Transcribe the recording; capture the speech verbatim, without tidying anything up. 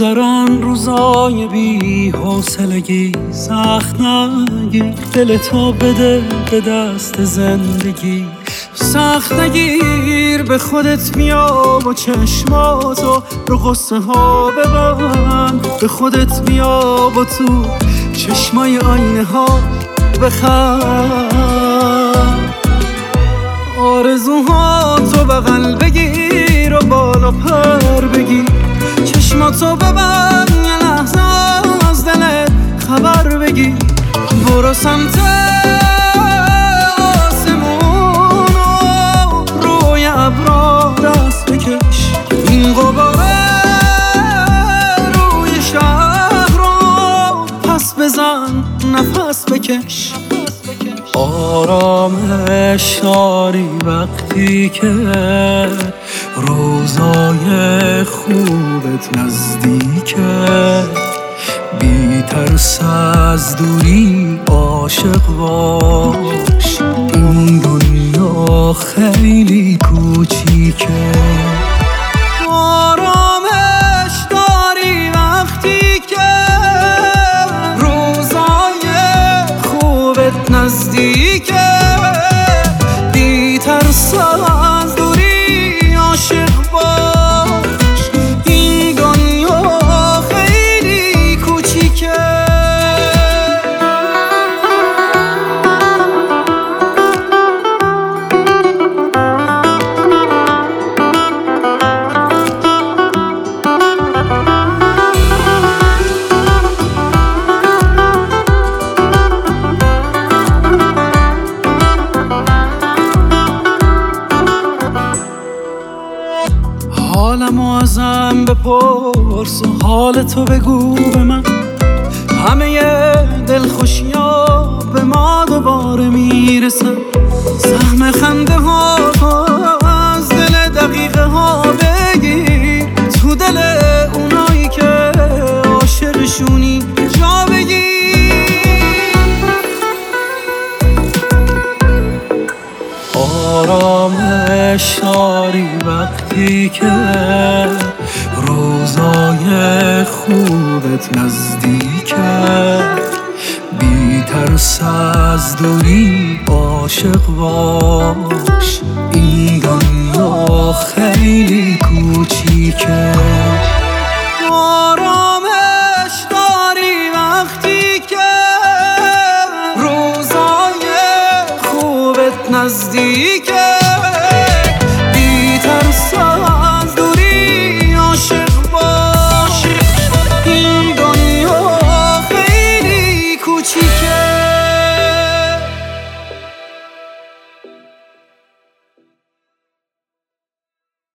بگذرن روزای بی حوصلگی، سخت نگیر دل تو بده به دست زندگی، سخت نگیر به خودت بیا و چشماتو رو غصه ها ببند، به خودت بیا و تو چشمای آینه ها بخند، آرزوهاتو بغل بگیر و بالا پر بگیر، چشماتو ببند یه لحظه از دلت خبر بگیر، برو سمت آسمون و روی ابرا دست بکش، این غباره روی شهر رو پس بزن نفس بکش، آرامش داری وقتی که روزای خوبت نزدیکه، بی ترس از دوری عاشق باش، این دنیا خیلی کوچیکه، آرامش داری وقتی که روزای خوبت نزدیکه، بی ترس از دوری عاشق باش، این دنیا خیلی کوچیکه، حالمو ازم بپرس و حالتو بگو به من، همه دلخوشی‌ها به ما دوباره میرسن، سهم خنده ها از دل دقیقه ها بگیر، تو دل اونایی که عاشقشونی جا بگیر، آرامش داری وقتی که روزای خوبت نزدیکه، بی ترس از دوری عاشق باش، این دنیا خیلی کوچیکه، آرامش داری وقتی که روزای خوبت نزدیکه،